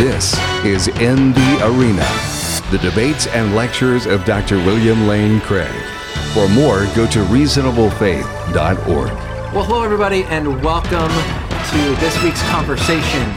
This is In the Arena, the debates and lectures of Dr. William Lane Craig. For more, go to reasonablefaith.org. Well, hello, everybody, and welcome to this week's conversation.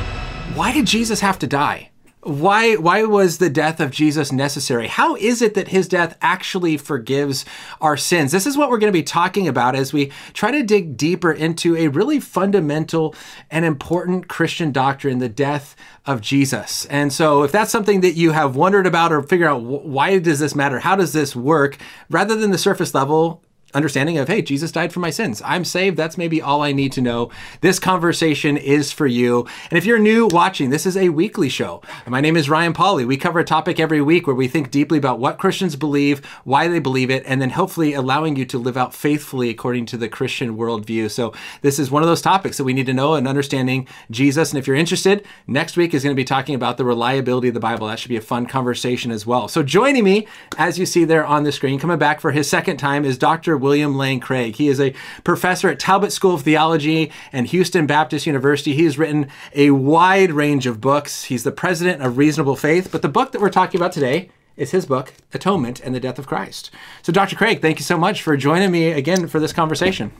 Why did Jesus have to die? Why was the death of Jesus necessary? How is it that his death actually forgives our sins? This is what we're going to be talking about as we try to dig deeper into a really fundamental and important Christian doctrine, the death of Jesus. And so if that's something that you have wondered about or figure out, why does this matter? How does this work? Rather than the surface level understanding of, hey, Jesus died for my sins. I'm saved. That's maybe all I need to know. This conversation is for you. And if you're new watching, this is a weekly show. My name is Ryan Pauley. We cover a topic every week where we think deeply about what Christians believe, why they believe it, and then hopefully allowing you to live out faithfully according to the Christian worldview. So this is one of those topics that we need to know and understanding Jesus. And if you're interested, next week is going to be talking about the reliability of the Bible. That should be a fun conversation as well. So joining me, as you see there on the screen, coming back for his second time is Dr. William Lane Craig. He is a professor at Talbot School of Theology and Houston Baptist University. He has written a wide range of books. He's the president of Reasonable Faith, but the book that we're talking about today is his book, Atonement and the Death of Christ. So Dr. Craig, thank you so much for joining me again for this conversation.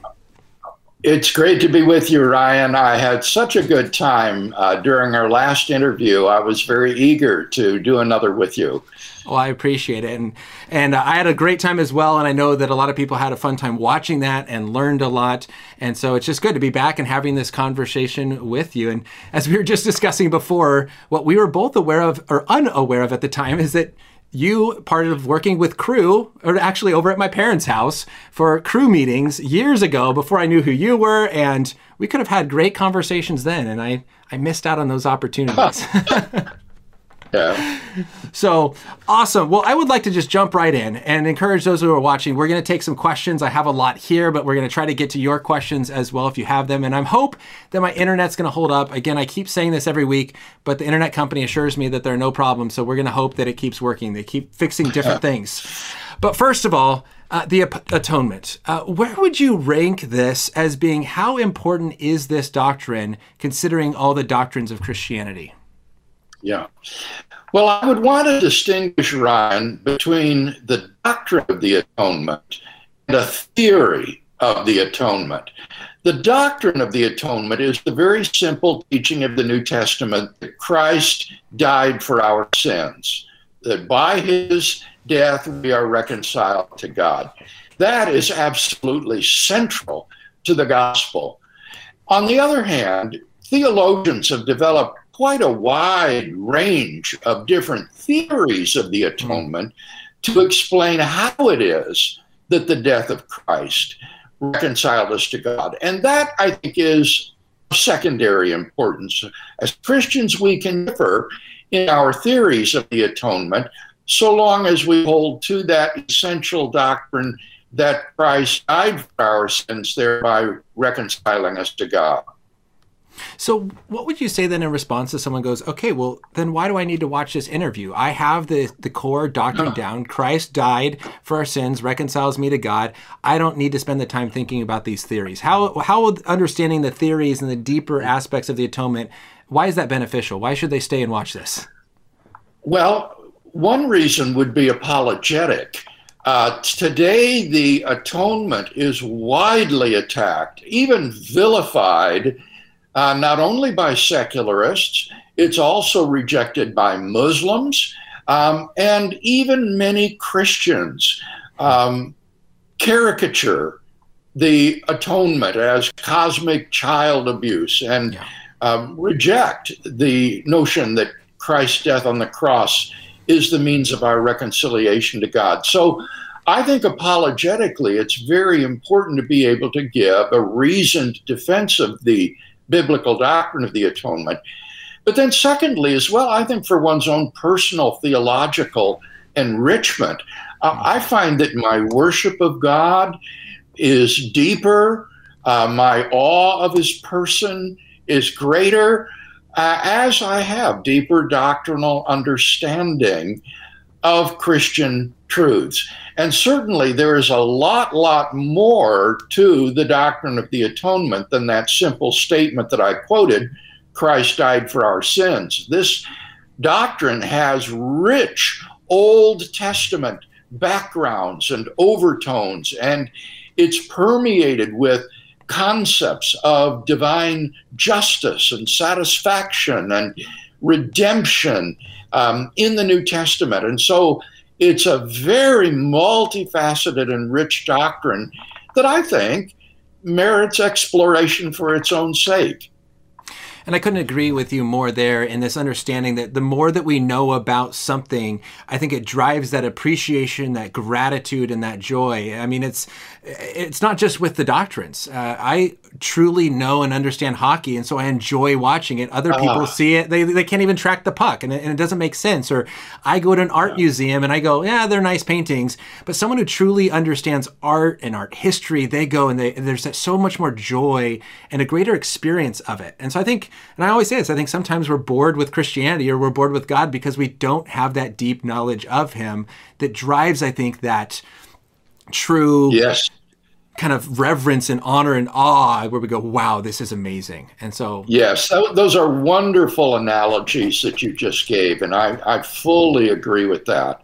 It's great to be with you, Ryan. I had such a good time during our last interview. I was very eager to do another with you. Well, I appreciate it. And I had a great time as well. And I know that a lot of people had a fun time watching that and learned a lot. And so it's just good to be back and having this conversation with you. And as we were just discussing before, what we were both aware of or unaware of at the time is that you, part of working with crew, or actually over at my parents' house for crew meetings years ago before I knew who you were, and we could have had great conversations then, and I missed out on those opportunities. Yeah. So awesome. Well, I would like to just jump right in and encourage those who are watching. We're going to take some questions. I have a lot here, but we're going to try to get to your questions as well if you have them. And I hope that my internet's going to hold up. Again, I keep saying this every week, but the internet company assures me that there are no problems. So we're going to hope that it keeps working. They keep fixing different things. But first of all, the atonement. Where would you rank this as being, how important is this doctrine considering all the doctrines of Christianity? Yeah. Well, I would want to distinguish, Ryan, between the doctrine of the atonement and a theory of the atonement. The doctrine of the atonement is the very simple teaching of the New Testament that Christ died for our sins, that by his death we are reconciled to God. That is absolutely central to the gospel. On the other hand, theologians have developed quite a wide range of different theories of the atonement to explain how it is that the death of Christ reconciled us to God. And that, I think, is of secondary importance. As Christians, we can differ in our theories of the atonement so long as we hold to that essential doctrine that Christ died for our sins, thereby reconciling us to God. So what would you say then in response to someone goes, okay, well, then why do I need to watch this interview? I have the core doctrine down. Christ died for our sins, reconciles me to God. I don't need to spend the time thinking about these theories. How will understanding the theories and the deeper aspects of the atonement, why is that beneficial? Why should they stay and watch this? Well, one reason would be apologetic. Today, the atonement is widely attacked, even vilified, not only by secularists, it's also rejected by Muslims, and even many Christians caricature the atonement as cosmic child abuse and reject the notion that Christ's death on the cross is the means of our reconciliation to God. So I think apologetically, it's very important to be able to give a reasoned defense of the biblical doctrine of the atonement. But then secondly, as well, I think for one's own personal theological enrichment, I find that my worship of God is deeper, my awe of his person is greater, as I have deeper doctrinal understanding of Christian truths. And certainly there is a lot more to the doctrine of the atonement than that simple statement that I quoted, Christ died for our sins. This doctrine has rich Old Testament backgrounds and overtones, and it's permeated with concepts of divine justice and satisfaction and redemption in the New Testament. And so it's a very multifaceted and rich doctrine that I think merits exploration for its own sake. And I couldn't agree with you more there in this understanding that the more that we know about something, I think it drives that appreciation, that gratitude, and that joy. I mean, it's not just with the doctrines. I truly know and understand hockey, and so I enjoy watching it. Other people see it. They can't even track the puck, and it doesn't make sense. Or I go to an art museum, and I go, yeah, they're nice paintings. But someone who truly understands art and art history, they go, and there's so much more joy and a greater experience of it. And so I think, and I always say this, I think sometimes we're bored with Christianity or we're bored with God because we don't have that deep knowledge of him that drives, I think, that true kind of reverence and honor and awe where we go, wow, this is amazing. And so... Yes, those are wonderful analogies that you just gave, and I fully agree with that.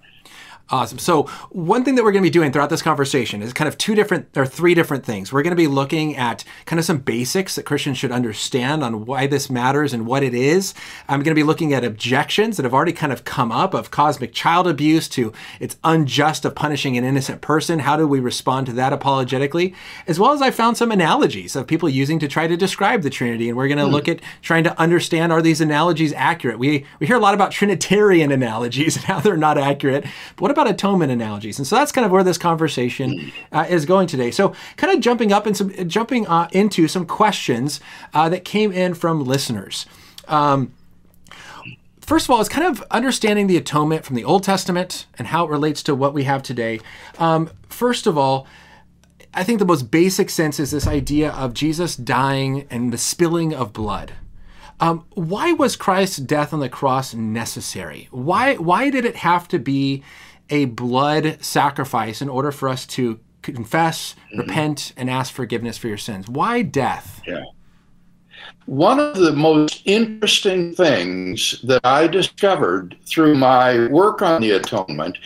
Awesome. So one thing that we're going to be doing throughout this conversation is kind of three different things. We're going to be looking at kind of some basics that Christians should understand on why this matters and what it is. I'm going to be looking at objections that have already kind of come up, of cosmic child abuse to it's unjust of punishing an innocent person. How do we respond to that apologetically? As well as I found some analogies of people using to try to describe the Trinity. And we're going to look at trying to understand, are these analogies accurate? We hear a lot about Trinitarian analogies and how they're not accurate. But what about atonement analogies? And so that's kind of where this conversation is going today. So kind of jumping into some questions that came in from listeners. First of all, it's kind of understanding the atonement from the Old Testament and how it relates to what we have today. First of all, I think the most basic sense is this idea of Jesus dying and the spilling of blood. Why was Christ's death on the cross necessary? Why did it have to be a blood sacrifice in order for us to confess, repent, and ask forgiveness for your sins? Why death? Yeah. One of the most interesting things that I discovered through my work on the atonement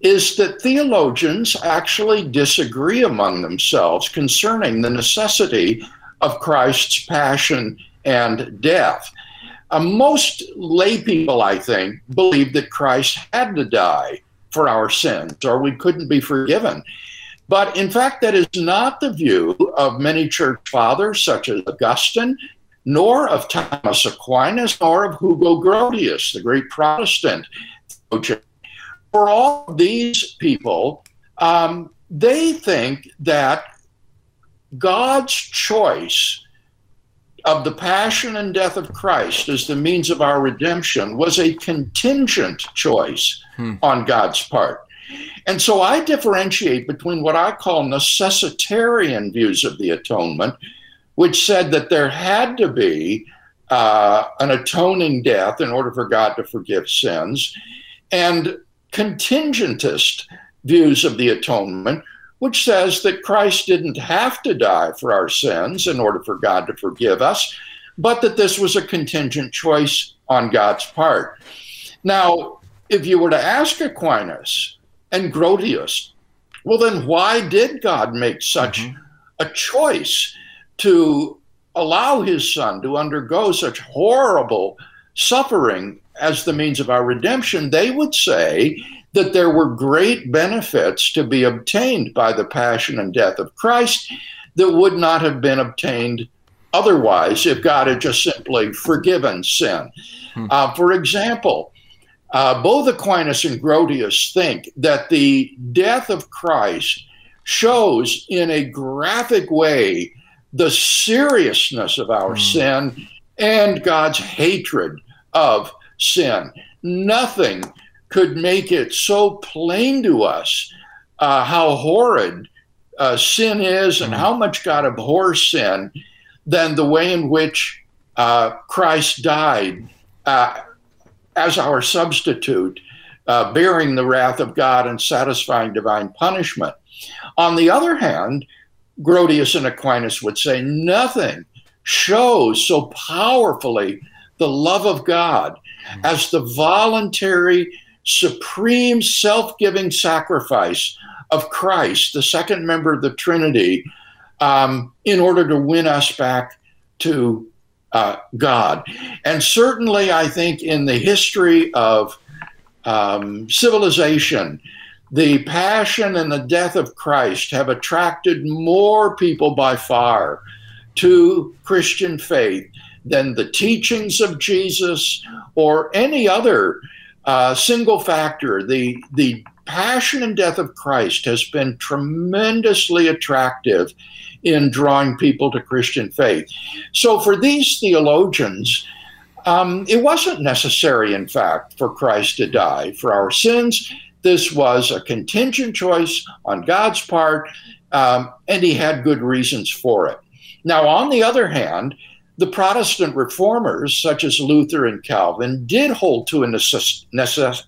is that theologians actually disagree among themselves concerning the necessity of Christ's passion and death. Most lay people, I think, believe that Christ had to die for our sins, or we couldn't be forgiven. But in fact, that is not the view of many church fathers, such as Augustine, nor of Thomas Aquinas, nor of Hugo Grotius, the great Protestant. For all these people, they think that God's choice of the passion and death of Christ as the means of our redemption was a contingent choice on God's part. And so I differentiate between what I call necessitarian views of the atonement, which said that there had to be an atoning death in order for God to forgive sins, and contingentist views of the atonement, which says that Christ didn't have to die for our sins in order for God to forgive us, but that this was a contingent choice on God's part. Now, if you were to ask Aquinas and Grotius, well, then why did God make such a choice to allow his son to undergo such horrible suffering as the means of our redemption? They would say that there were great benefits to be obtained by the passion and death of Christ that would not have been obtained otherwise if God had just simply forgiven sin. For example, both Aquinas and Grotius think that the death of Christ shows in a graphic way the seriousness of our sin and God's hatred of sin. Nothing could make it so plain to us how horrid sin is and how much God abhors sin than the way in which Christ died as our substitute, bearing the wrath of God and satisfying divine punishment. On the other hand, Grotius and Aquinas would say nothing shows so powerfully the love of God as the voluntary, supreme, self-giving sacrifice of Christ, the second member of the Trinity, in order to win us back to God. And certainly, I think, in the history of civilization, the passion and the death of Christ have attracted more people by far to Christian faith than the teachings of Jesus or any other single factor. The passion and death of Christ has been tremendously attractive in drawing people to Christian faith. So for these theologians, it wasn't necessary, in fact, for Christ to die for our sins. This was a contingent choice on God's part, and he had good reasons for it. Now, on the other hand, the Protestant reformers, such as Luther and Calvin, did hold to a necessitarian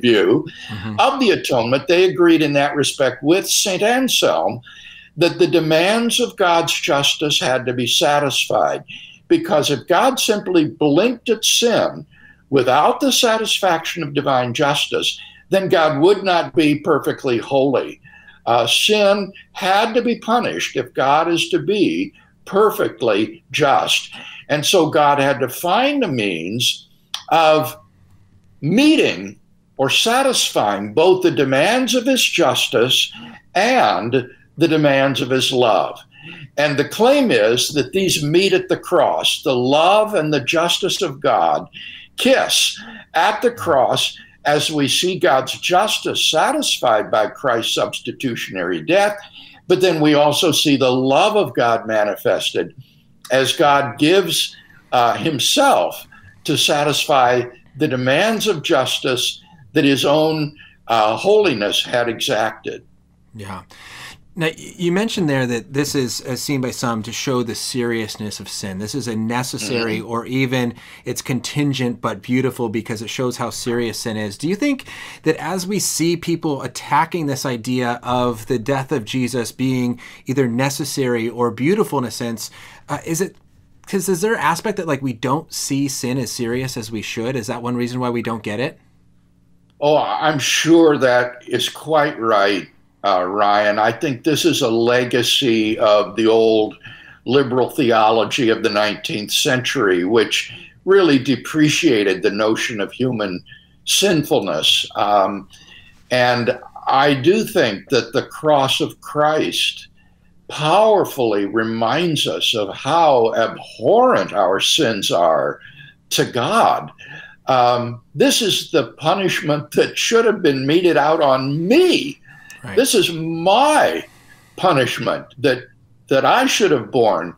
view of the atonement. They agreed in that respect with St. Anselm that the demands of God's justice had to be satisfied, because if God simply blinked at sin without the satisfaction of divine justice, then God would not be perfectly holy. Sin had to be punished if God is to be perfectly just. And so God had to find a means of meeting or satisfying both the demands of his justice and the demands of his love. And the claim is that these meet at the cross. The love and the justice of God kiss at the cross as we see God's justice satisfied by Christ's substitutionary death, but then we also see the love of God manifested as God gives himself to satisfy the demands of justice that his own holiness had exacted. Yeah. Now, you mentioned there that this is, as seen by some, to show the seriousness of sin. This is a necessary, or even it's contingent but beautiful, because it shows how serious sin is. Do you think that as we see people attacking this idea of the death of Jesus being either necessary or beautiful in a sense, is there an aspect that, like, we don't see sin as serious as we should? Is that one reason why we don't get it? Oh, I'm sure that is quite right. Ryan, I think this is a legacy of the old liberal theology of the 19th century, which really depreciated the notion of human sinfulness. And I do think that the cross of Christ powerfully reminds us of how abhorrent our sins are to God. This is the punishment that should have been meted out on me. Right. This is my punishment that I should have borne.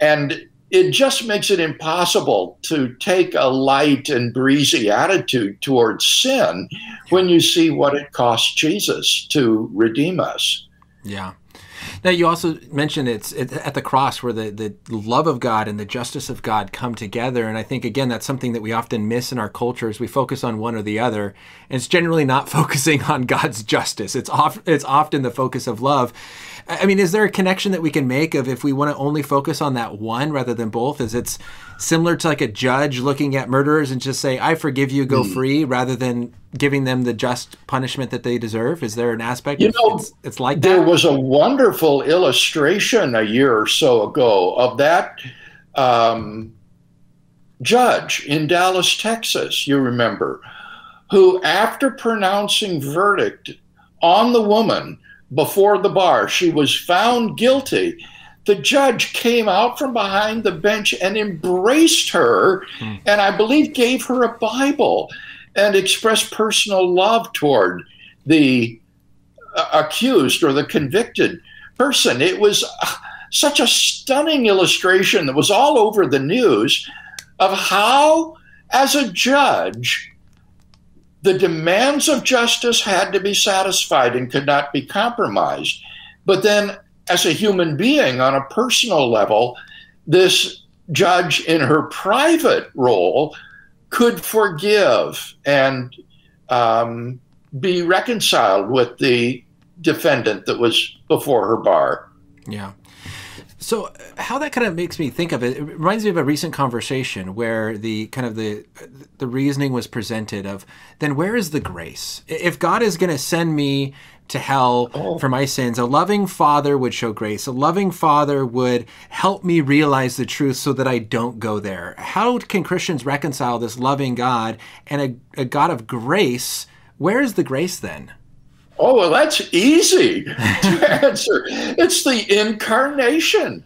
And it just makes it impossible to take a light and breezy attitude towards sin when you see what it cost Jesus to redeem us. Yeah. Now, you also mentioned it's at the cross where the love of God and the justice of God come together. And I think, again, that's something that we often miss in our culture, is we focus on one or the other. And it's generally not focusing on God's justice. It's often the focus of love. I mean, is there a connection that we can make of, if we want to only focus on that one rather than both, is it's similar to like a judge looking at murderers and just say, I forgive you, go free, rather than giving them the just punishment that they deserve? Is there an aspect? You know, it's like that. There was a wonderful illustration a year or so ago of that judge in Dallas, Texas, you remember, who after pronouncing verdict on the woman before the bar, she was found guilty. The judge came out from behind the bench and embraced her, and I believe gave her a Bible and expressed personal love toward the accused or the convicted person. It was such a stunning illustration that was all over the news of how, as a judge, the demands of justice had to be satisfied and could not be compromised. But then, as a human being on a personal level, this judge in her private role could forgive and be reconciled with the defendant that was before her bar. Yeah. So how that kind of makes me think of it, it reminds me of a recent conversation where the kind of the reasoning was presented of, then where is the grace? If God is going to send me to hell for my sins, a loving father would show grace. A loving father would help me realize the truth so that I don't go there. How can Christians reconcile this loving God and a God of grace? Where is the grace then? Oh, well, that's easy to answer. It's the incarnation.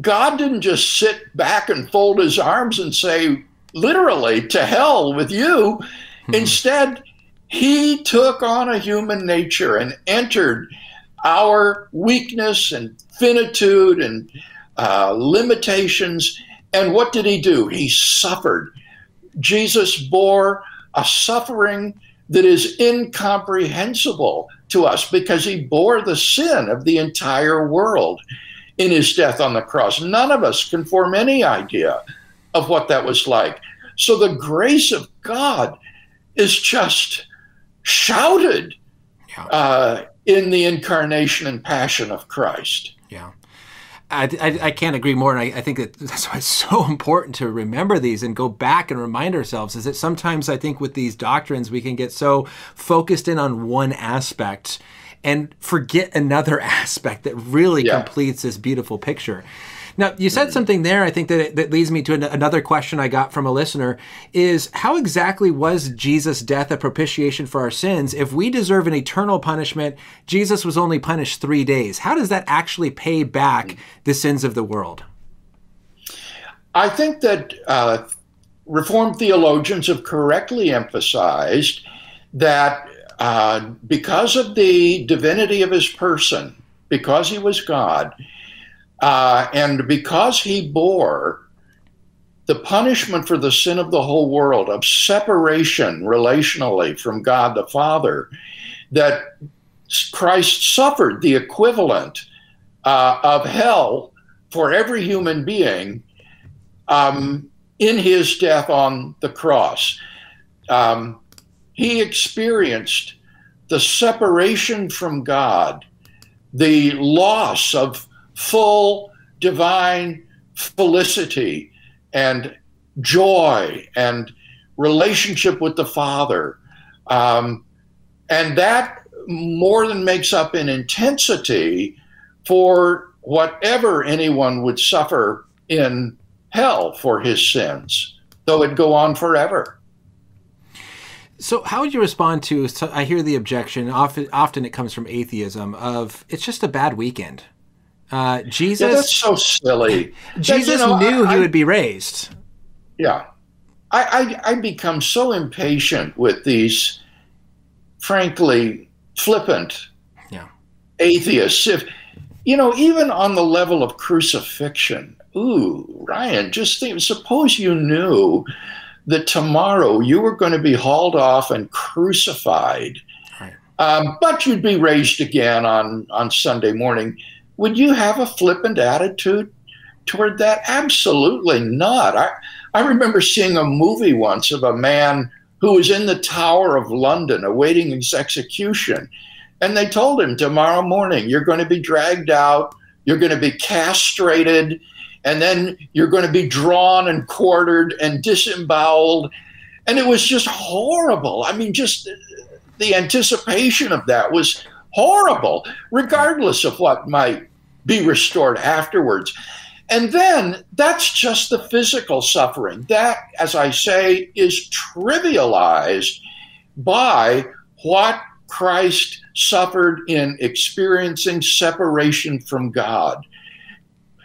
God didn't just sit back and fold his arms and say, literally, to hell with you. Mm-hmm. Instead, he took on a human nature and entered our weakness and finitude and limitations. And what did he do? He suffered. Jesus bore a suffering that is incomprehensible to us because he bore the sin of the entire world in his death on the cross. None of us can form any idea of what that was like. So the grace of God is just shouted in the incarnation and passion of Christ. Yeah. I can't agree more, and I think that that's why it's so important to remember these and go back and remind ourselves, is that sometimes I think with these doctrines we can get so focused in on one aspect and forget another aspect that really completes this beautiful picture. Now, you said something there, I think, that leads me to another question I got from a listener, is how exactly was Jesus' death a propitiation for our sins? If we deserve an eternal punishment, Jesus was only punished 3 days. How does that actually pay back the sins of the world? I think that Reformed theologians have correctly emphasized that because of the divinity of his person, because he was God, and because he bore the punishment for the sin of the whole world, of separation relationally from God the Father, that Christ suffered the equivalent of hell for every human being in his death on the cross. He experienced the separation from God, the loss of full divine felicity and joy and relationship with the Father. And that more than makes up in intensity for whatever anyone would suffer in hell for his sins, though it'd go on forever. So how would you respond to, I hear the objection, often it comes from atheism, of it's just a bad weekend. Jesus, yeah, that's so silly. Jesus knew he would be raised. Yeah. I become so impatient with these, frankly, flippant atheists. If, you know, even on the level of crucifixion, ooh, Ryan, just think, suppose you knew that tomorrow you were going to be hauled off and crucified, but you'd be raised again on Sunday morning. Would you have a flippant attitude toward that? Absolutely not. I remember seeing a movie once of a man who was in the Tower of London awaiting his execution. And they told him, tomorrow morning, you're going to be dragged out, you're going to be castrated, and then you're going to be drawn and quartered and disemboweled. And it was just horrible. I mean, just the anticipation of that was horrible, regardless of what might be restored afterwards. And then that's just the physical suffering. That, as I say, is trivialized by what Christ suffered in experiencing separation from God,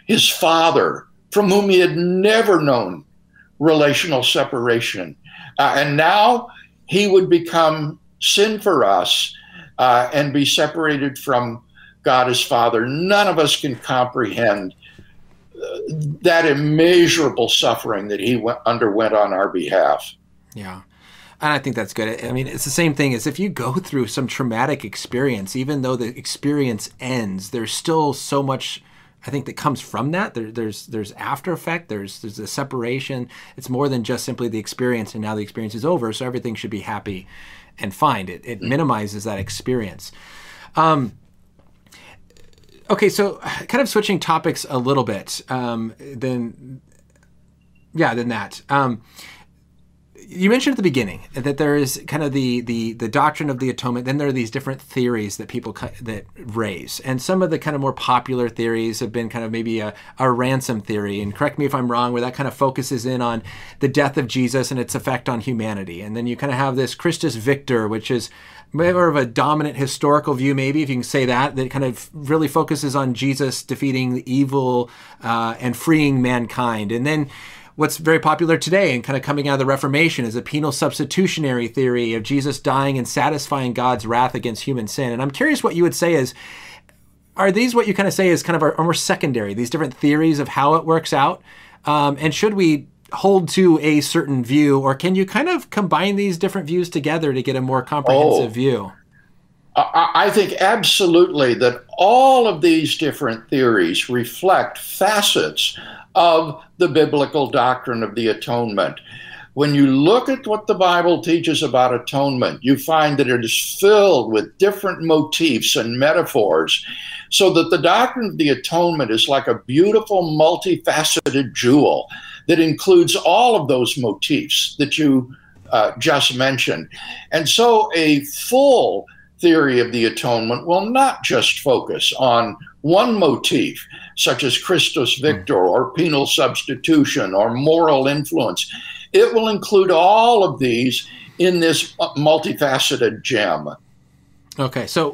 his Father, from whom he had never known relational separation. And now he would become sin for us, and be separated from God as Father. None of us can comprehend that immeasurable suffering that he underwent on our behalf. Yeah. And I think that's good. I mean, it's the same thing as if you go through some traumatic experience, even though the experience ends, there's still so much, I think, that comes from that. There's after effect, there's a separation. It's more than just simply the experience, and now the experience is over, so everything should be happy and find it minimizes that experience. Okay, so kind of switching topics a little bit, you mentioned at the beginning that there is kind of the doctrine of the atonement. Then there are these different theories that people that raise. And some of the kind of more popular theories have been kind of maybe a ransom theory. And correct me if I'm wrong, where that kind of focuses in on the death of Jesus and its effect on humanity. And then you kind of have this Christus Victor, which is more of a dominant historical view, maybe, if you can say that, that kind of really focuses on Jesus defeating the evil and freeing mankind. And then what's very popular today and kind of coming out of the Reformation is a penal substitutionary theory of Jesus dying and satisfying God's wrath against human sin. And I'm curious what you would say is, are these what you kind of say is kind of are more secondary, these different theories of how it works out? And should we hold to a certain view, or can you kind of combine these different views together to get a more comprehensive view? I think absolutely that all of these different theories reflect facets of the biblical doctrine of the atonement. When you look at what the Bible teaches about atonement, you find that it is filled with different motifs and metaphors, so that the doctrine of the atonement is like a beautiful, multifaceted jewel that includes all of those motifs that you just mentioned. And so a full theory of the atonement will not just focus on one motif, such as Christus Victor or penal substitution or moral influence. It will include all of these in this multifaceted gem. Okay, so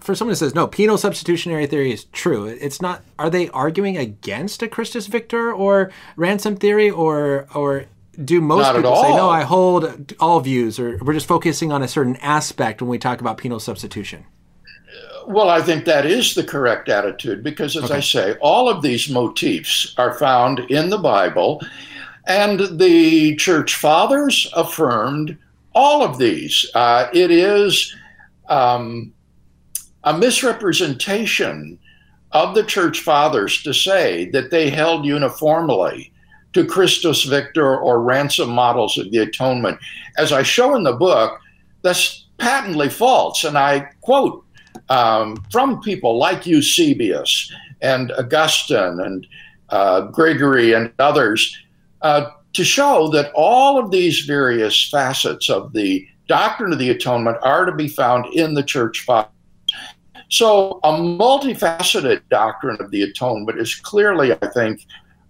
for someone who says, no, penal substitutionary theory is true, it's not, are they arguing against a Christus Victor or ransom theory, or do most people say, no, I hold all views, or we're just focusing on a certain aspect when we talk about penal substitution? Well, I think that is the correct attitude, because, as I say, all of these motifs are found in the Bible, and the Church Fathers affirmed all of these. It is a misrepresentation of the Church Fathers to say that they held uniformly to Christus Victor or ransom models of the atonement. As I show in the book, that's patently false, and I quote from people like Eusebius and Augustine and Gregory and others to show that all of these various facets of the doctrine of the atonement are to be found in the Church Fathers. So a multifaceted doctrine of the atonement is clearly, I think,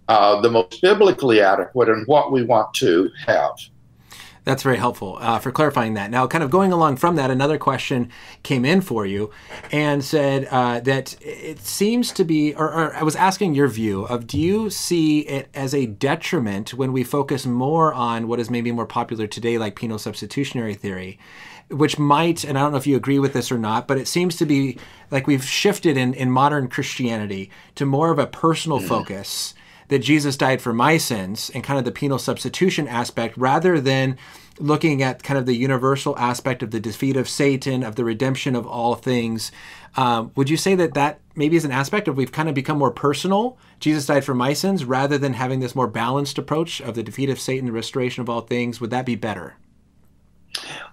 the most biblically adequate and what we want to have. That's very helpful for clarifying that. Now, kind of going along from that, another question came in for you and said that it seems to be, or I was asking your view of, do you see it as a detriment when we focus more on what is maybe more popular today, like penal substitutionary theory, which might, and I don't know if you agree with this or not, but it seems to be like we've shifted in modern Christianity to more of a personal focus, that Jesus died for my sins and kind of the penal substitution aspect, rather than looking at kind of the universal aspect of the defeat of Satan, of the redemption of all things. Would you say that that maybe is an aspect of we've kind of become more personal? Jesus died for my sins, rather than having this more balanced approach of the defeat of Satan, the restoration of all things. Would that be better?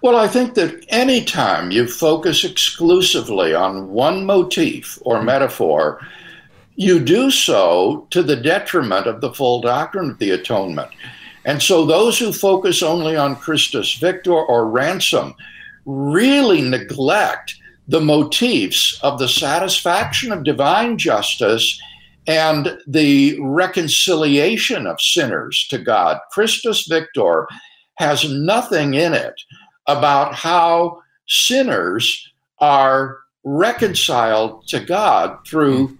Well, I think that any time you focus exclusively on one motif or metaphor, you do so to the detriment of the full doctrine of the atonement. And so those who focus only on Christus Victor or ransom really neglect the motifs of the satisfaction of divine justice and the reconciliation of sinners to God. Christus Victor has nothing in it about how sinners are reconciled to God through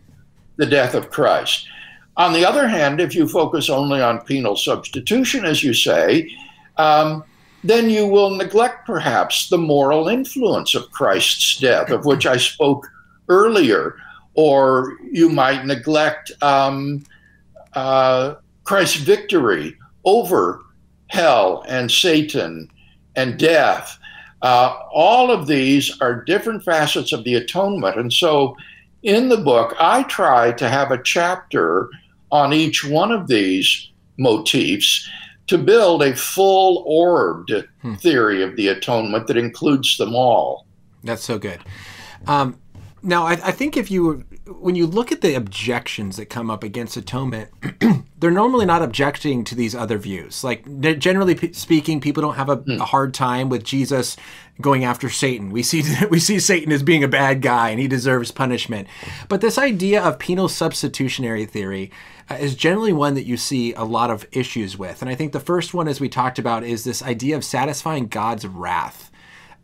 the death of Christ. On the other hand, if you focus only on penal substitution, as you say, then you will neglect perhaps the moral influence of Christ's death, of which I spoke earlier, or you might neglect Christ's victory over hell and Satan and death. All of these are different facets of the atonement, and so in the book, I try to have a chapter on each one of these motifs to build a full-orbed theory of the atonement that includes them all. That's so good. Now, I think if you, when you look at the objections that come up against atonement, they're normally not objecting to these other views. Like, generally speaking, people don't have a hard time with Jesus going after Satan. We see Satan as being a bad guy and he deserves punishment. But this idea of penal substitutionary theory is generally one that you see a lot of issues with. And I think the first one, as we talked about, is this idea of satisfying God's wrath.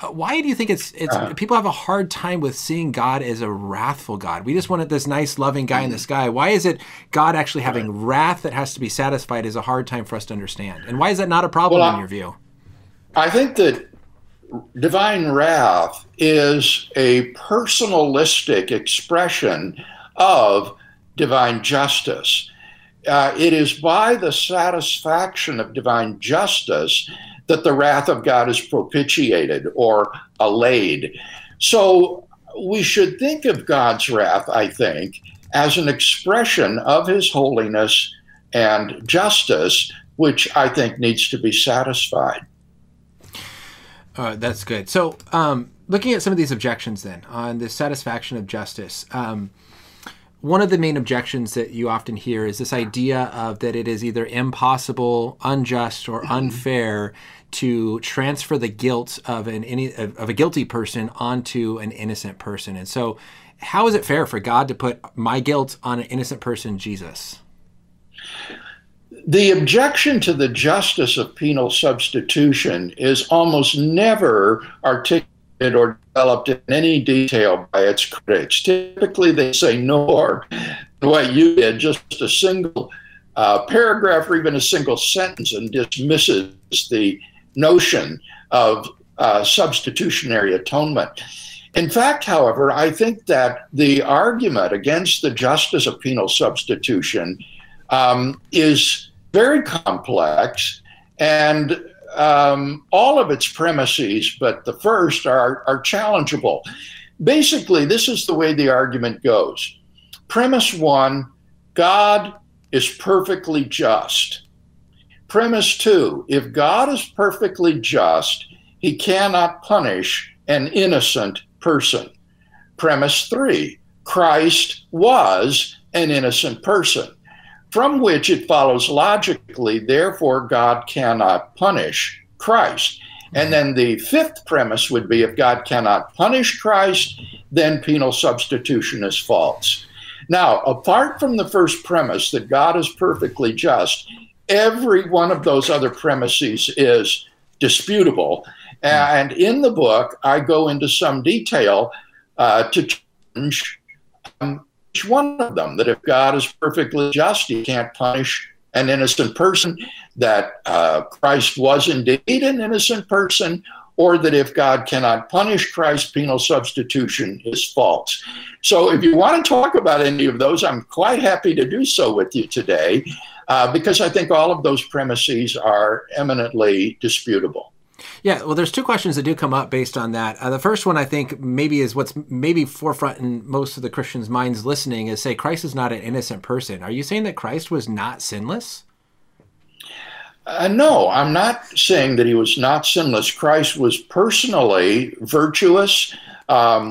Why do you think it's people have a hard time with seeing God as a wrathful God? We just wanted this nice, loving guy in the sky. Why is it God actually having wrath that has to be satisfied is a hard time for us to understand? And why is that not a problem in your view? I think that divine wrath is a personalistic expression of divine justice. It is by the satisfaction of divine justice that the wrath of God is propitiated or allayed. So we should think of God's wrath, I think, as an expression of his holiness and justice, which I think needs to be satisfied. That's good. So looking at some of these objections then on the satisfaction of justice, one of the main objections that you often hear is this idea of that it is either impossible, unjust, or unfair to transfer the guilt of a guilty person onto an innocent person. And so how is it fair for God to put my guilt on an innocent person, Jesus? The objection to the justice of penal substitution is almost never articulated or developed in any detail by its critics. Typically, they say no, the way you did, just a single paragraph or even a single sentence, and dismisses the notion of substitutionary atonement. In fact, however, I think that the argument against the justice of penal substitution is very complex, and all of its premises, but the first are challengeable. Basically, this is the way the argument goes. Premise one, God is perfectly just. Premise two, if God is perfectly just, he cannot punish an innocent person. Premise three, Christ was an innocent person, from which it follows logically, therefore, God cannot punish Christ. And then the fifth premise would be, if God cannot punish Christ, then penal substitution is false. Now, apart from the first premise that God is perfectly just, every one of those other premises is disputable. And in the book, I go into some detail to challenge each one of them, that if God is perfectly just, he can't punish an innocent person, that Christ was indeed an innocent person, or that if God cannot punish Christ, penal substitution is false. So if you want to talk about any of those, I'm quite happy to do so with you today, because I think all of those premises are eminently disputable. Yeah, well, there's two questions that do come up based on that. The first one, I think, maybe is what's maybe forefront in most of the Christians' minds listening is, say, Christ is not an innocent person. Are you saying that Christ was not sinless? No, I'm not saying that he was not sinless. Christ was personally virtuous,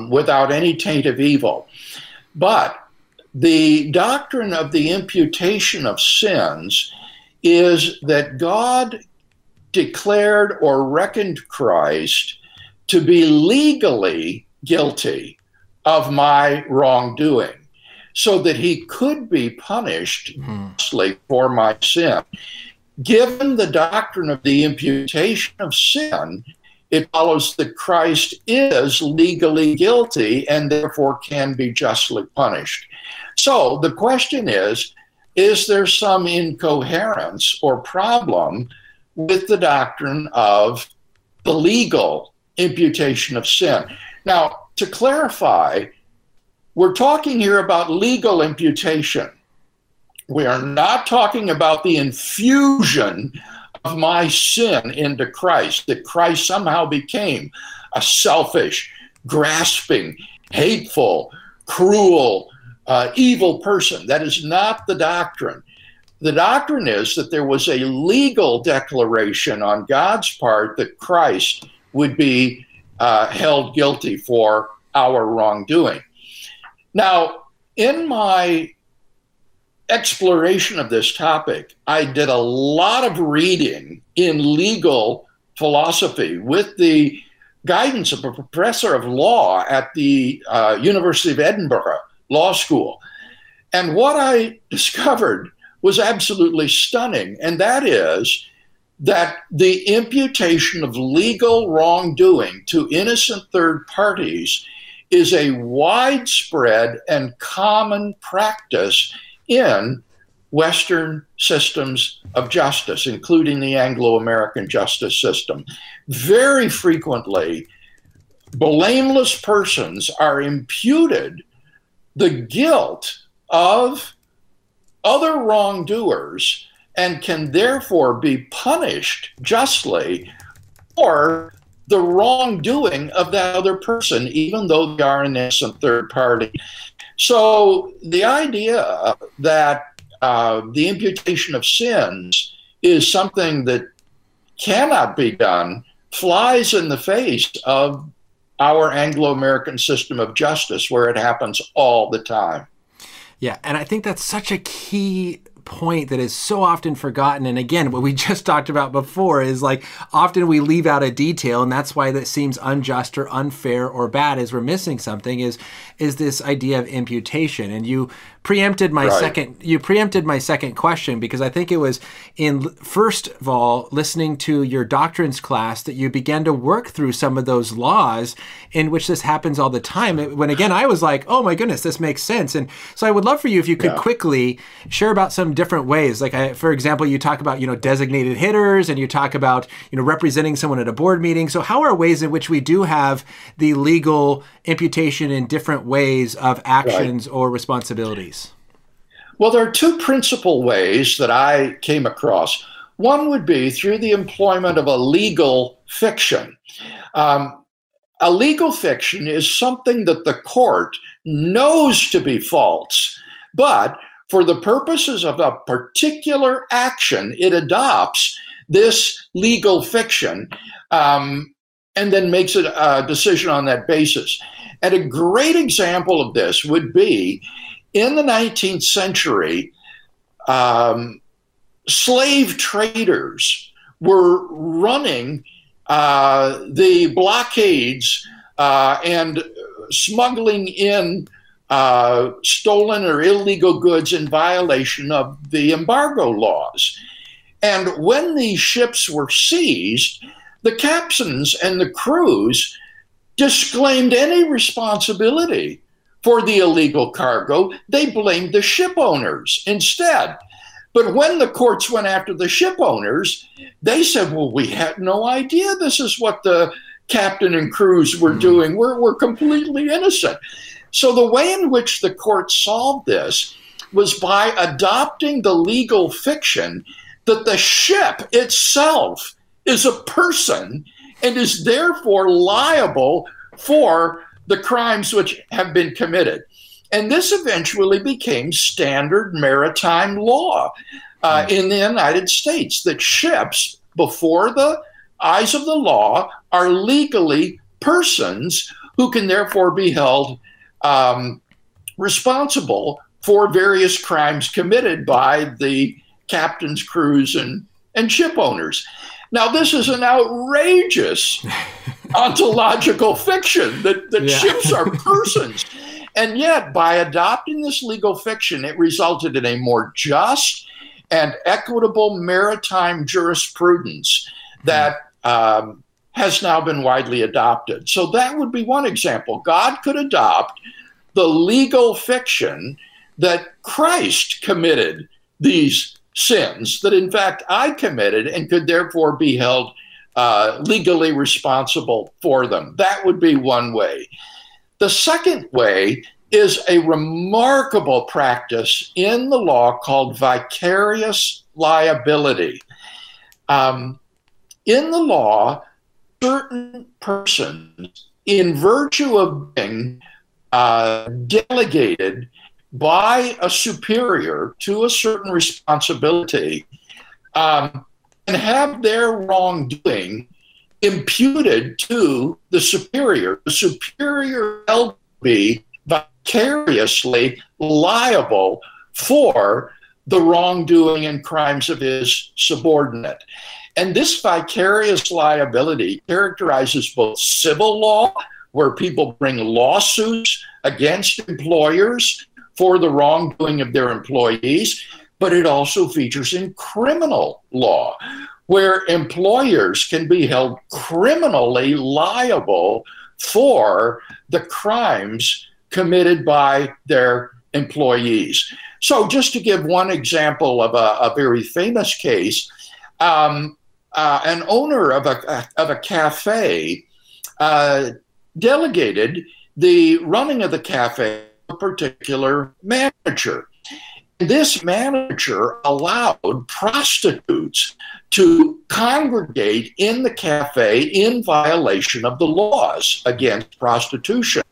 without any taint of evil. But the doctrine of the imputation of sins is that God declared or reckoned Christ to be legally guilty of my wrongdoing, so that he could be punished justly for my sin. Given the doctrine of the imputation of sin, it follows that Christ is legally guilty and therefore can be justly punished. So the question is there some incoherence or problem with the doctrine of the legal imputation of sin? Now, to clarify, we're talking here about legal imputation. We are not talking about the infusion of my sin into Christ, that Christ somehow became a selfish, grasping, hateful, cruel, evil person. That is not the doctrine. The doctrine is that there was a legal declaration on God's part that Christ would be held guilty for our wrongdoing. Now, in my exploration of this topic, I did a lot of reading in legal philosophy with the guidance of a professor of law at the University of Edinburgh Law School. And what I discovered was absolutely stunning, and that is that the imputation of legal wrongdoing to innocent third parties is a widespread and common practice in Western systems of justice, including the Anglo-American justice system. Very frequently, blameless persons are imputed the guilt of other wrongdoers and can therefore be punished justly for the wrongdoing of that other person, even though they are an innocent third party. So the idea that the imputation of sins is something that cannot be done flies in the face of our Anglo-American system of justice, where it happens all the time. Yeah, and I think that's such a key point that is so often forgotten. And again, what we just talked about before is, like, often we leave out a detail, and that's why that seems unjust or unfair or bad, is we're missing something, is this idea of imputation. And you preempted my second question, because I think it was in, first of all, listening to your doctrines class that you began to work through some of those laws in which this happens all the time. When, again, I was like, oh my goodness, this makes sense. And so I would love for you if you could quickly share about some different ways. Like, for example, you talk about, designated hitters, and you talk about, representing someone at a board meeting. So how are ways in which we do have the legal imputation in different ways of actions or responsibilities? Well, there are two principal ways that I came across. One would be through the employment of a legal fiction. A legal fiction is something that the court knows to be false, but for the purposes of a particular action, it adopts this legal fiction and then makes a decision on that basis. And a great example of this would be in the 19th century, slave traders were running the blockades and smuggling in stolen or illegal goods in violation of the embargo laws. And when these ships were seized, the captains and the crews disclaimed any responsibility for the illegal cargo. They blamed the ship owners instead. But when the courts went after the ship owners, they said, well, we had no idea this is what the captain and crews were doing. We're completely innocent. So the way in which the court solved this was by adopting the legal fiction that the ship itself is a person and is therefore liable for the crimes which have been committed. And this eventually became standard maritime law in the United States, that ships, before the eyes of the law, are legally persons who can therefore be held responsible for various crimes committed by the captains, crews, and ship owners. Now, this is an outrageous ontological fiction that ships are persons. And yet, by adopting this legal fiction, it resulted in a more just and equitable maritime jurisprudence that has now been widely adopted. So that would be one example. God could adopt the legal fiction that Christ committed these sins, that in fact I committed, and could therefore be held legally responsible for them. That would be one way. The second way is a remarkable practice in the law called vicarious liability. In the law, certain persons, in virtue of being delegated by a superior to a certain responsibility, and have their wrongdoing imputed to the superior. The superior will be vicariously liable for the wrongdoing and crimes of his subordinate. And this vicarious liability characterizes both civil law, where people bring lawsuits against employers for the wrongdoing of their employees, but it also features in criminal law, where employers can be held criminally liable for the crimes committed by their employees. So just to give one example of a very famous case, an owner of a cafe delegated the running of the cafe to a particular manager. And this manager allowed prostitutes to congregate in the cafe in violation of the laws against prostitution.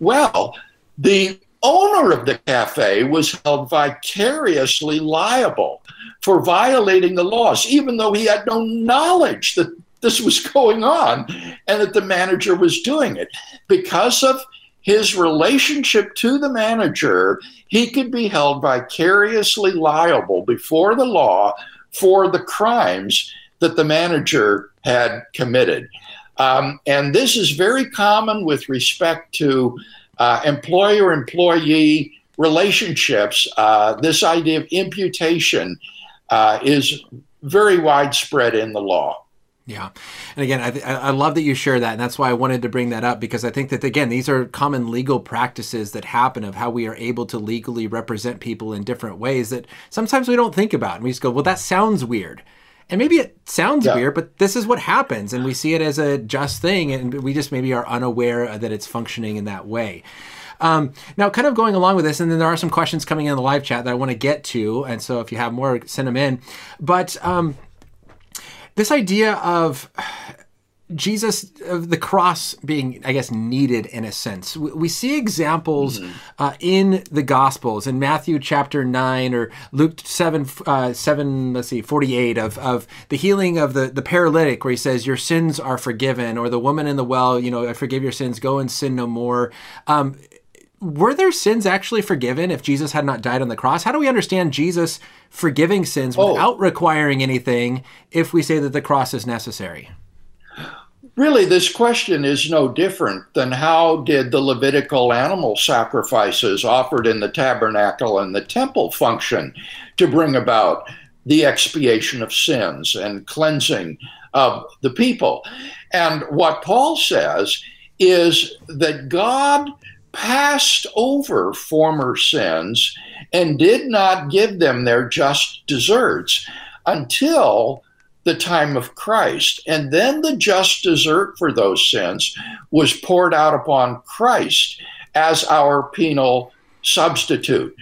Well, the owner of the cafe was held vicariously liable for violating the laws, even though he had no knowledge that this was going on and that the manager was doing it. Because of his relationship to the manager, he could be held vicariously liable before the law for the crimes that the manager had committed. And this is very common with respect to employer-employee relationships. This idea of imputation is very widespread in the law. Yeah. And again, I love that you share that. And that's why I wanted to bring that up, because I think that, again, these are common legal practices that happen of how we are able to legally represent people in different ways that sometimes we don't think about. And we just go, well, that sounds weird. And maybe it sounds weird, but this is what happens. And we see it as a just thing. And we just maybe are unaware that it's functioning in that way. Now, kind of going along with this, and then there are some questions coming in the live chat that I want to get to. And so if you have more, send them in. But this idea of Jesus, of the cross being, I guess, needed in a sense. We see examples in the Gospels, in Matthew chapter 9 or Luke 48, of the healing of the paralytic, where he says, your sins are forgiven, or the woman in the well, you know, I forgive your sins, go and sin no more. Were their sins actually forgiven if Jesus had not died on the cross? How do we understand Jesus forgiving sins without requiring anything if we say that the cross is necessary? Really, this question is no different than how did the Levitical animal sacrifices offered in the tabernacle and the temple function to bring about the expiation of sins and cleansing of the people. And what Paul says is that God passed over former sins and did not give them their just deserts until the time of Christ. And then the just desert for those sins was poured out upon Christ as our penal substitute.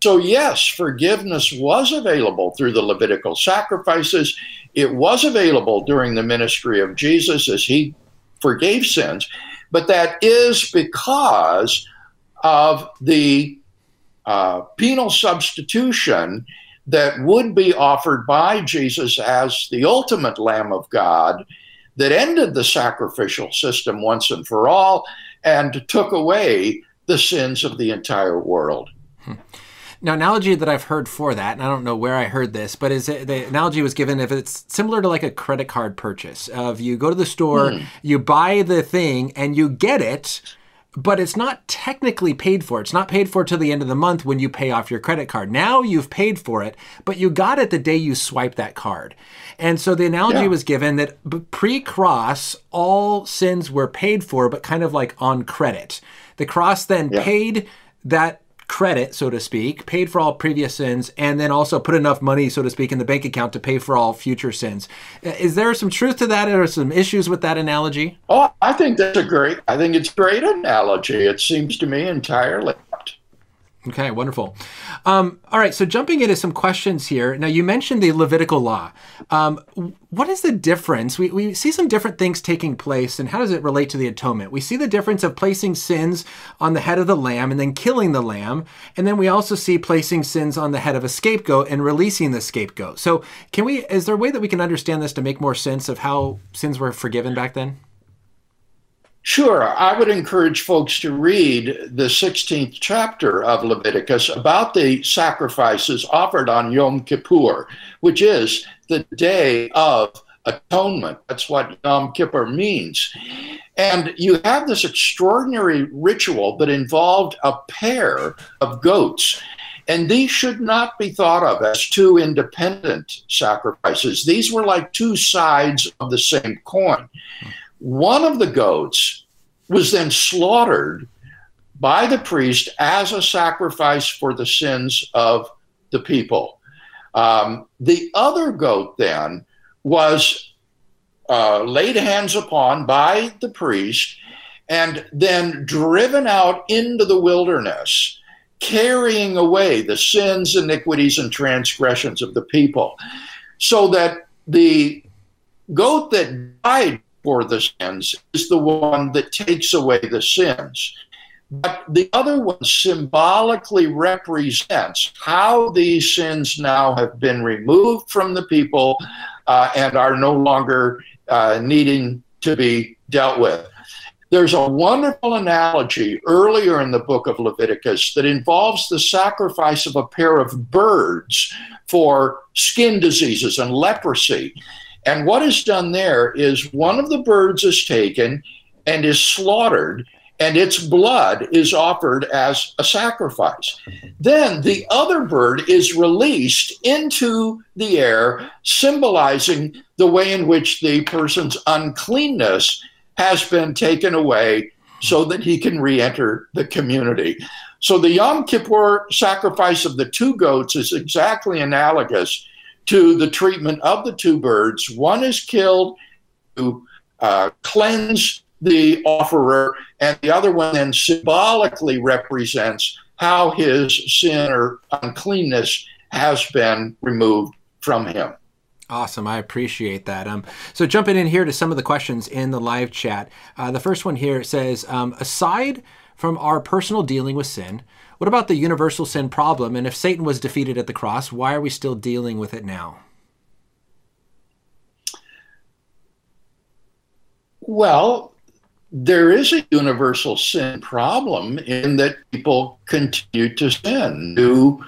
So yes, forgiveness was available through the Levitical sacrifices. It was available during the ministry of Jesus as he forgave sins. But that is because of the penal substitution that would be offered by Jesus as the ultimate Lamb of God that ended the sacrificial system once and for all and took away the sins of the entire world. Now, analogy that I've heard for that, and I don't know where I heard this, but is it, the analogy was given if it's similar to like a credit card purchase of you go to the store, you buy the thing and you get it, but it's not technically paid for. It's not paid for till the end of the month when you pay off your credit card. Now you've paid for it, but you got it the day you swipe that card. And so the analogy was given that pre-cross, all sins were paid for, but kind of like on credit. The cross then paid that credit, so to speak, paid for all previous sins, and then also put enough money, so to speak, in the bank account to pay for all future sins. Is there some truth to that, or some issues with that analogy? Oh, I think that's a great analogy. It seems to me entirely apt. Okay, wonderful. All right, so jumping into some questions here. Now, you mentioned the Levitical law. What is the difference? We see some different things taking place, and how does it relate to the atonement? We see the difference of placing sins on the head of the lamb and then killing the lamb, and then we also see placing sins on the head of a scapegoat and releasing the scapegoat. So can we? Is there a way that we can understand this to make more sense of how sins were forgiven back then? Sure. I would encourage folks to read the 16th chapter of Leviticus about the sacrifices offered on Yom Kippur, which is the day of atonement. That's what Yom Kippur means. And you have this extraordinary ritual that involved a pair of goats. And these should not be thought of as two independent sacrifices. These were like two sides of the same coin. One of the goats was then slaughtered by the priest as a sacrifice for the sins of the people. The other goat then was laid hands upon by the priest and then driven out into the wilderness, carrying away the sins, iniquities, and transgressions of the people, so that the goat that died for the sins is the one that takes away the sins. But the other one symbolically represents how these sins now have been removed from the people and are no longer needing to be dealt with. There's a wonderful analogy earlier in the book of Leviticus that involves the sacrifice of a pair of birds for skin diseases and leprosy. And what is done there is one of the birds is taken and is slaughtered, and its blood is offered as a sacrifice. Then the other bird is released into the air, symbolizing the way in which the person's uncleanness has been taken away so that he can re-enter the community. So the Yom Kippur sacrifice of the two goats is exactly analogous to the treatment of the two birds. One is killed to cleanse the offerer, and the other one then symbolically represents how his sin or uncleanness has been removed from him. Awesome. I appreciate that. So jumping in here to some of the questions in the live chat, the first one here says, aside from our personal dealing with sin, what about the universal sin problem? And if Satan was defeated at the cross, why are we still dealing with it now? Well, there is a universal sin problem in that people continue to sin. New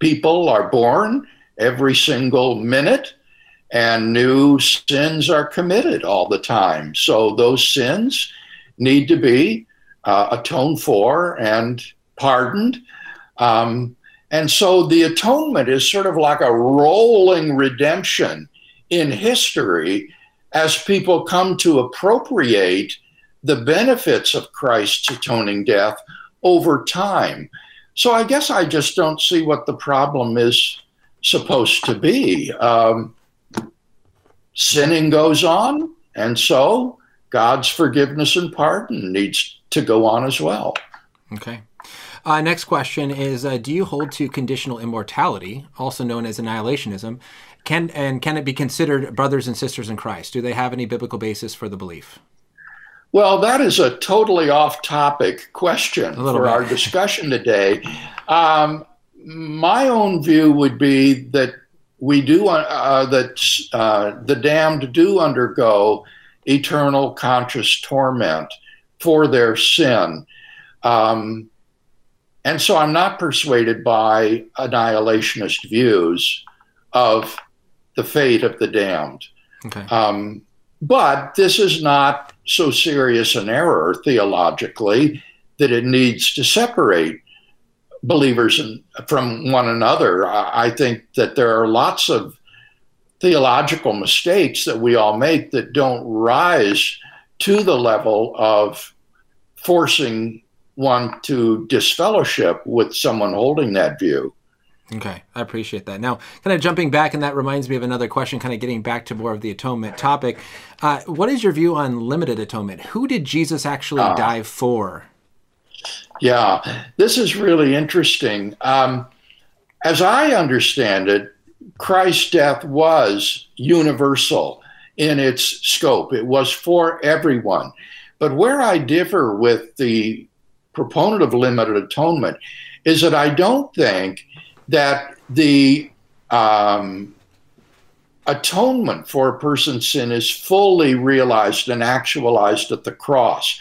people are born every single minute, and new sins are committed all the time. So those sins need to be atoned for and pardoned. And so the atonement is sort of like a rolling redemption in history as people come to appropriate the benefits of Christ's atoning death over time. So I guess I just don't see what the problem is supposed to be. Sinning goes on, and so God's forgiveness and pardon needs to go on as well. Okay. Next question is, do you hold to conditional immortality, also known as annihilationism? Can it be considered brothers and sisters in Christ? Do they have any biblical basis for the belief? Well, that is a totally off-topic question for our discussion today. My own view would be that the damned do undergo eternal conscious torment for their sin. And so I'm not persuaded by annihilationist views of the fate of the damned. Okay. But this is not so serious an error theologically that it needs to separate believers from one another. I think that there are lots of theological mistakes that we all make that don't rise to the level of forcing one to disfellowship with someone holding that view. Okay, I appreciate that. Now, kind of jumping back, and that reminds me of another question, kind of getting back to more of the atonement topic. What is your view on limited atonement? Who did Jesus actually die for? Yeah, this is really interesting. As I understand it, Christ's death was universal in its scope. It was for everyone. But where I differ with the proponent of limited atonement is that I don't think that the atonement for a person's sin is fully realized and actualized at the cross.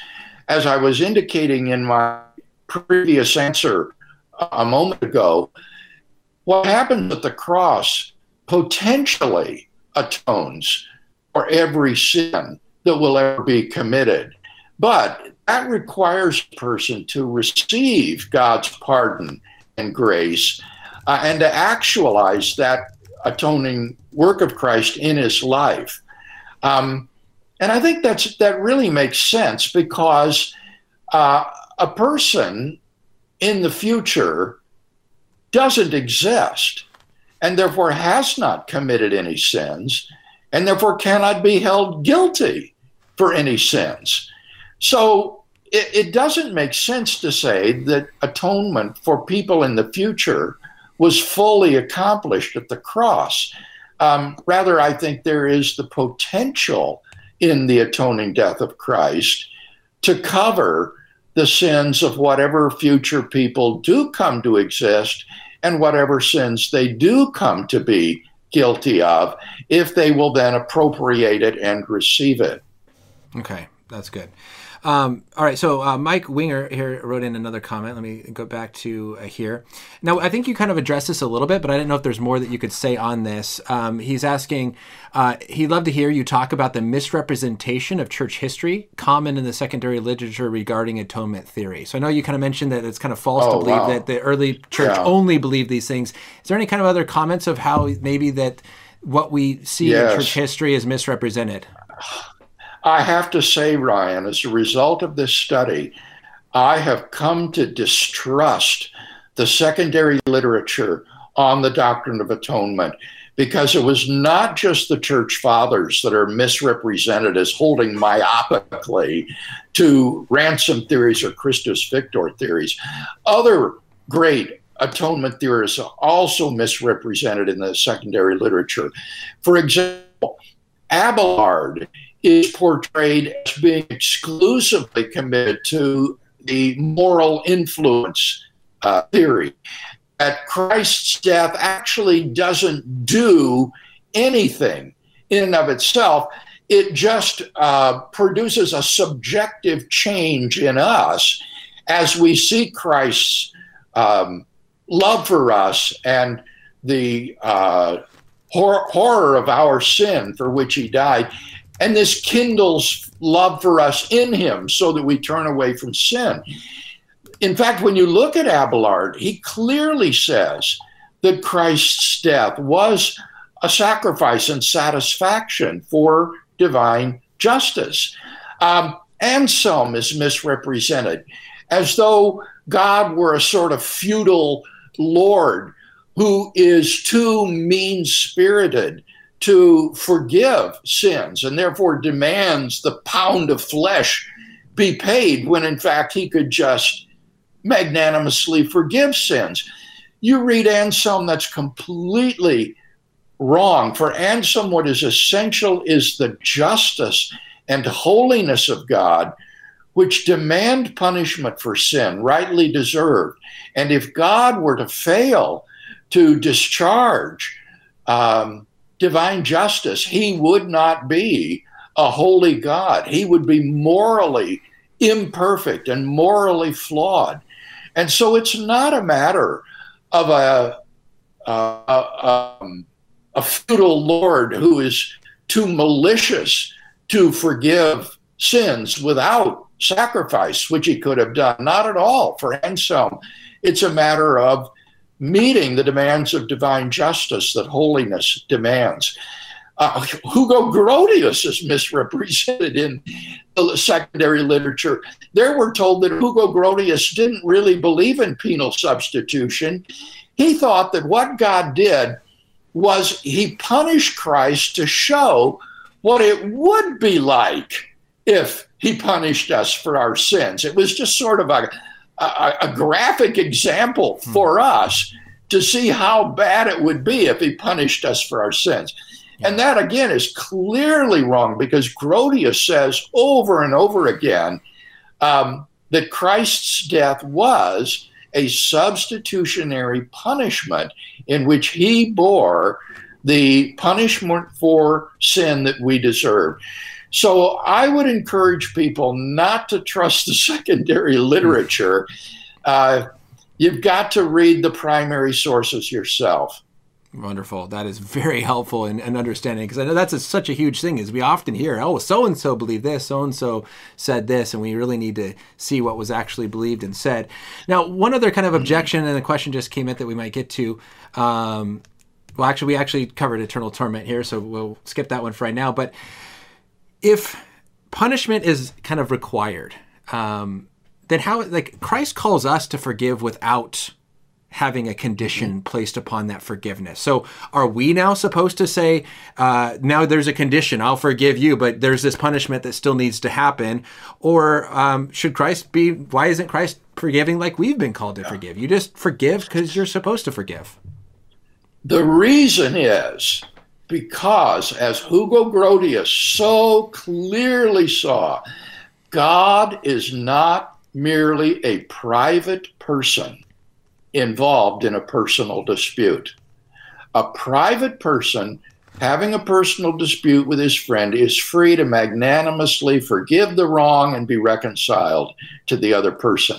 as I was indicating in my previous answer a moment ago, what happens at the cross potentially atones for every sin that will ever be committed. But that requires a person to receive God's pardon and grace and to actualize that atoning work of Christ in his life. And I think that really makes sense, because a person in the future doesn't exist and therefore has not committed any sins and therefore cannot be held guilty for any sins. So it doesn't make sense to say that atonement for people in the future was fully accomplished at the cross. Rather, I think there is the potential in the atoning death of Christ to cover the sins of whatever future people do come to exist and whatever sins they do come to be guilty of, if they will then appropriate it and receive it. Okay, that's good. All right, so Mike Winger here wrote in another comment. Let me go back to here. Now, I think you kind of addressed this a little bit, but I didn't know if there's more that you could say on this. He's asking, he'd love to hear you talk about the misrepresentation of church history common in the secondary literature regarding atonement theory. So I know you kind of mentioned that it's kind of false to believe that the early church only believed these things. Is there any kind of other comments of how maybe that what we see in church history is misrepresented? I have to say, Ryan, as a result of this study, I have come to distrust the secondary literature on the doctrine of atonement, because it was not just the church fathers that are misrepresented as holding myopically to ransom theories or Christus Victor theories. Other great atonement theorists are also misrepresented in the secondary literature. For example, Abelard is portrayed as being exclusively committed to the moral influence theory, that Christ's death actually doesn't do anything in and of itself. It just produces a subjective change in us as we see Christ's love for us and the horror of our sin for which he died. And this kindles love for us in him so that we turn away from sin. In fact, when you look at Abelard, he clearly says that Christ's death was a sacrifice and satisfaction for divine justice. Anselm is misrepresented as though God were a sort of feudal lord who is too mean-spirited to forgive sins and therefore demands the pound of flesh be paid, when in fact he could just magnanimously forgive sins. You read Anselm, that's completely wrong. For Anselm, what is essential is the justice and holiness of God, which demand punishment for sin rightly deserved. And if God were to fail to discharge divine justice, he would not be a holy God. He would be morally imperfect and morally flawed. And so it's not a matter of a feudal lord who is too malicious to forgive sins without sacrifice, which he could have done. Not at all for Anselm. It's a matter of meeting the demands of divine justice that holiness demands. Hugo Grotius is misrepresented in the secondary literature. There we're told that Hugo Grotius didn't really believe in penal substitution. He thought that what God did was he punished Christ to show what it would be like if he punished us for our sins. It was just sort of a graphic example for us to see how bad it would be if he punished us for our sins. And that, again, is clearly wrong, because Grotius says over and over again that Christ's death was a substitutionary punishment in which he bore the punishment for sin that we deserve. So I would encourage people not to trust the secondary literature. You've got to read the primary sources yourself. Wonderful. That is very helpful in understanding, because I know that's such a huge thing, is we often hear, oh, so-and-so believed this, so-and-so said this, and we really need to see what was actually believed and said. Now, one other kind of objection, and a question just came in that we might get to, well, actually, we actually covered eternal torment here, so we'll skip that one for right now. But if punishment is kind of required, then how, like, Christ calls us to forgive without having a condition placed upon that forgiveness. So are we now supposed to say, now there's a condition, I'll forgive you, but there's this punishment that still needs to happen? Or should Christ be, why isn't Christ forgiving like we've been called to forgive? You just forgive because you're supposed to forgive. The reason is because, as Hugo Grotius so clearly saw, God is not merely a private person involved in a personal dispute. A private person having a personal dispute with his friend is free to magnanimously forgive the wrong and be reconciled to the other person.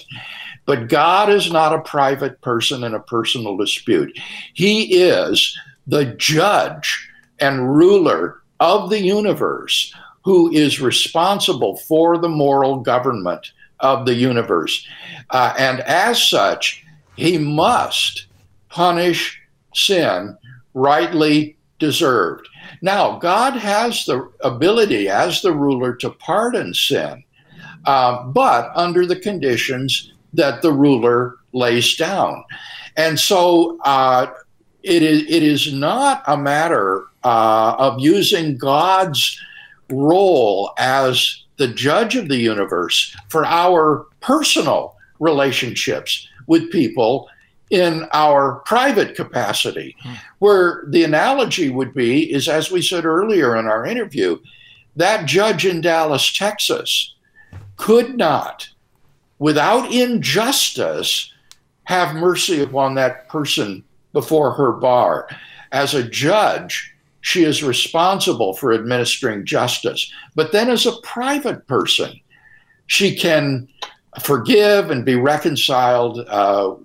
But God is not a private person in a personal dispute. He is the judge and ruler of the universe, who is responsible for the moral government of the universe. And as such, he must punish sin rightly deserved. Now, God has the ability as the ruler to pardon sin, but under the conditions that the ruler lays down. And so it is not a matter of using God's role as the judge of the universe for our personal relationships with people in our private capacity, where the analogy would be is, as we said earlier in our interview, that judge in Dallas, Texas, could not, without injustice, have mercy upon that person before her bar. As a judge, she is responsible for administering justice. But then as a private person, she can forgive and be reconciled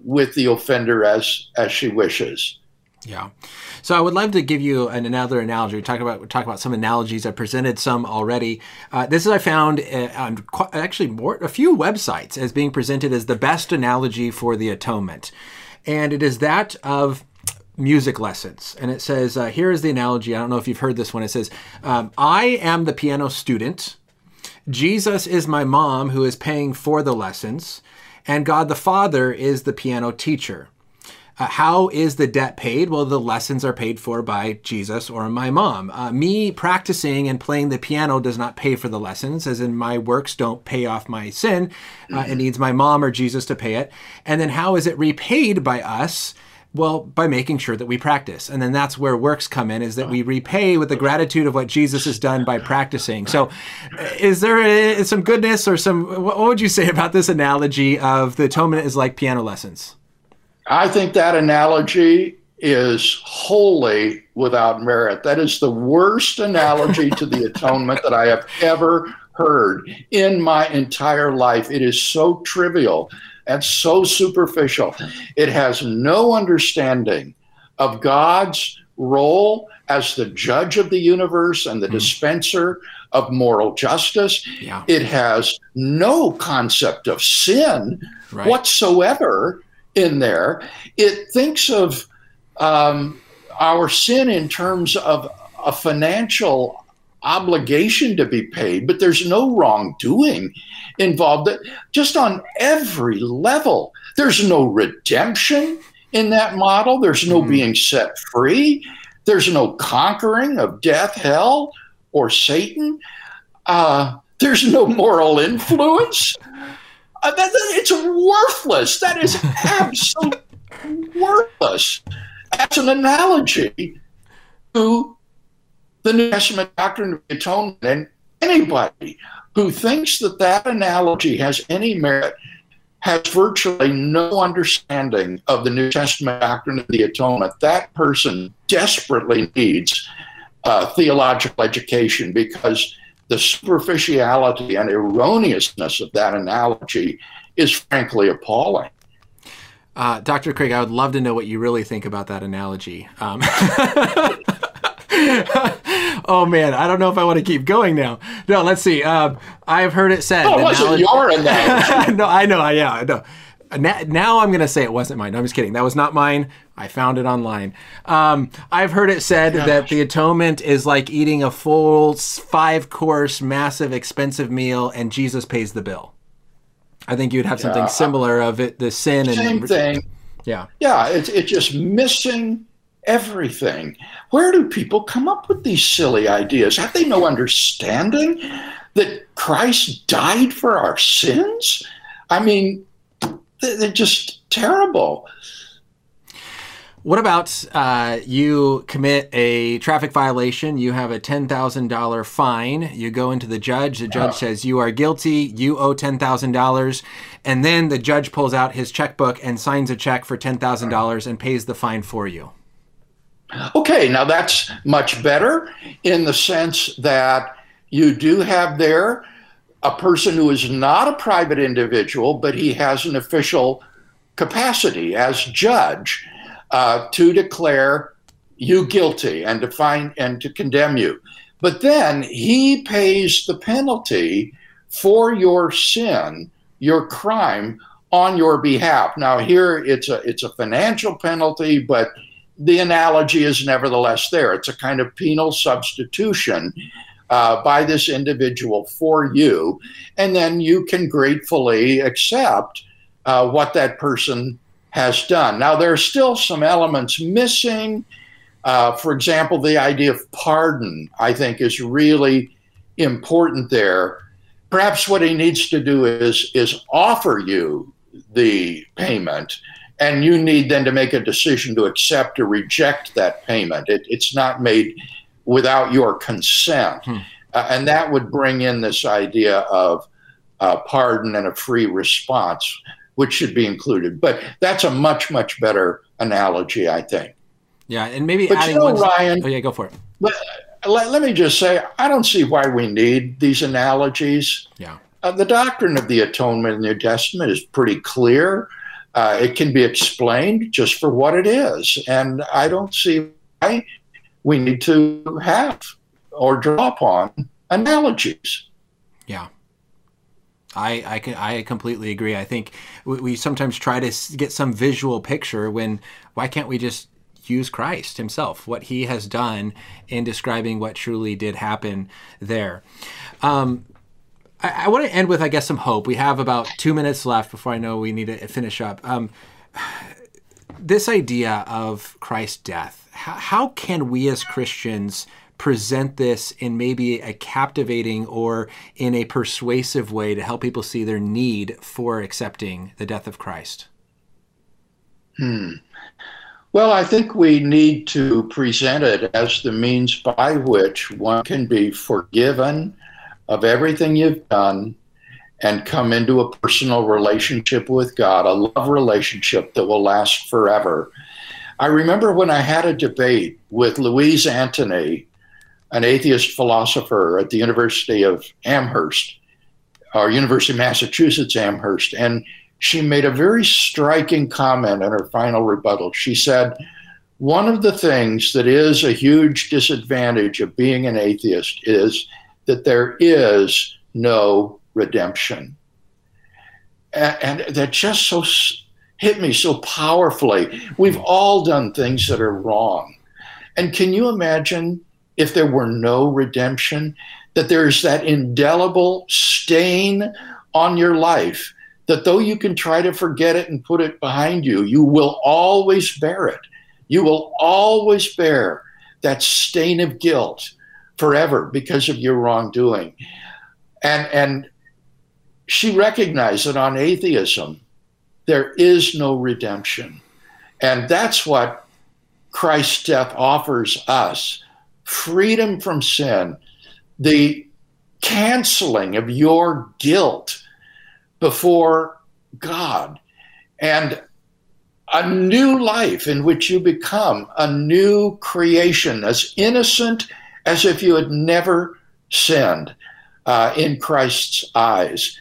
with the offender as she wishes. Yeah. So I would love to give you another analogy. We talked about some analogies. I presented some already. This is, I found on actually a few websites as being presented as the best analogy for the atonement. And it is that of music lessons. And it says, here is the analogy. I don't know if you've heard this one. It says, I am the piano student. Jesus is my mom, who is paying for the lessons, and God the Father is the piano teacher. How is the debt paid? Well, the lessons are paid for by Jesus or my mom. Me practicing and playing the piano does not pay for the lessons, as in my works don't pay off my sin. It needs my mom or Jesus to pay it. And then how is it repaid by us? Well, by making sure that we practice. And then that's where works come in, is that we repay with the gratitude of what Jesus has done by practicing. So is there some goodness or what would you say about this analogy of the atonement is like piano lessons? I think that analogy is wholly without merit. That is the worst analogy to the atonement that I have ever heard in my entire life. It is so trivial. That's so superficial. It has no understanding of God's role as the judge of the universe and the dispenser of moral justice. Yeah. It has no concept of sin whatsoever in there. It thinks of our sin in terms of a financial obligation to be paid, but there's no wrongdoing involved. Just on every level, there's no redemption in that model. There's no being set free. There's no conquering of death, hell, or Satan. There's no moral influence. It's worthless. That is absolutely worthless as an analogy to the New Testament doctrine of atonement, and anybody who thinks that that analogy has any merit has virtually no understanding of the New Testament doctrine of the atonement. That person desperately needs theological education, because The superficiality and erroneousness of that analogy is frankly appalling. Dr. Craig, I would love to know what you really think about that analogy. Oh, man, I don't know if I want to keep going now. No, let's see. I've heard it said. No, it wasn't your analogy. No, I know. Yeah, I know. Now I'm going to say it wasn't mine. No, I'm just kidding. That was not mine. I found it online. I've heard it said that the atonement is like eating a full 5-course, massive, expensive meal, and Jesus pays the bill. I think you'd have something similar of it, the sin. Same and thing. Yeah. Yeah, it's just missing everything. Where do people come up with these silly ideas? Have they no understanding that Christ died for our sins? I mean, they're just terrible. What about you commit a traffic violation, you have a $10,000 fine, you go into the judge says you are guilty, you owe $10,000, and then the judge pulls out his checkbook and signs a check for $10,000 and pays the fine for you. Okay, now that's much better in the sense that you do have there a person who is not a private individual, but he has an official capacity as judge to declare you guilty and to find and to condemn you. But then he pays the penalty for your sin, your crime, on your behalf. Now here it's a financial penalty, but the analogy is nevertheless there. It's a kind of penal substitution by this individual for you, and then you can gratefully accept what that person has done. Now, there are still some elements missing. For example, the idea of pardon, I think, is really important there. Perhaps what he needs to do is offer you the payment, and you need then to make a decision to accept or reject that payment. It's not made without your consent. And that would bring in this idea of pardon and a free response, which should be included. But that's a much, much better analogy, I think. Yeah, and maybe but adding one... Ryan, oh, yeah, go for it. Let me just say, I don't see why we need these analogies. Yeah. The doctrine of the atonement in the New Testament is pretty clear. It can be explained just for what it is. And I don't see why we need to have or draw upon analogies. Yeah. I completely agree. I think we sometimes try to get some visual picture when why can't we just use Christ himself, what he has done in describing what truly did happen there. I want to end with, I guess, some hope. We have about 2 minutes left before I know we need to finish up. This idea of Christ's death, how can we as Christians present this in maybe a captivating or in a persuasive way to help people see their need for accepting the death of Christ? Well, I think we need to present it as the means by which one can be forgiven of everything you've done and come into a personal relationship with God, a love relationship that will last forever. I remember when I had a debate with Louise Antony, an atheist philosopher at the University of Amherst, or University of Massachusetts Amherst, and she made a very striking comment in her final rebuttal. She said, one of the things that is a huge disadvantage of being an atheist is that there is no redemption. And that just so hit me so powerfully. We've all done things that are wrong. And can you imagine if there were no redemption, that there's that indelible stain on your life, that though you can try to forget it and put it behind you, you will always bear it. You will always bear that stain of guilt forever because of your wrongdoing. And she recognized that on atheism, there is no redemption. And that's what Christ's death offers us. Freedom from sin, the canceling of your guilt before God, and a new life in which you become a new creation, as innocent as if you had never sinned. in Christ's eyes,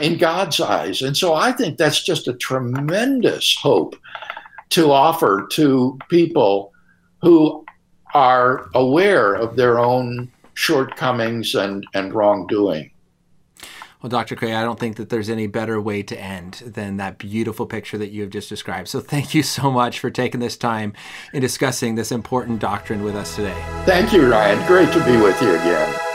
in God's eyes. And so I think that's just a tremendous hope to offer to people who are aware of their own shortcomings and wrongdoing. Well, Dr. Craig, I don't think that there's any better way to end than that beautiful picture that you have just described. So thank you so much for taking this time and discussing this important doctrine with us today. Thank you, Ryan. Great to be with you again.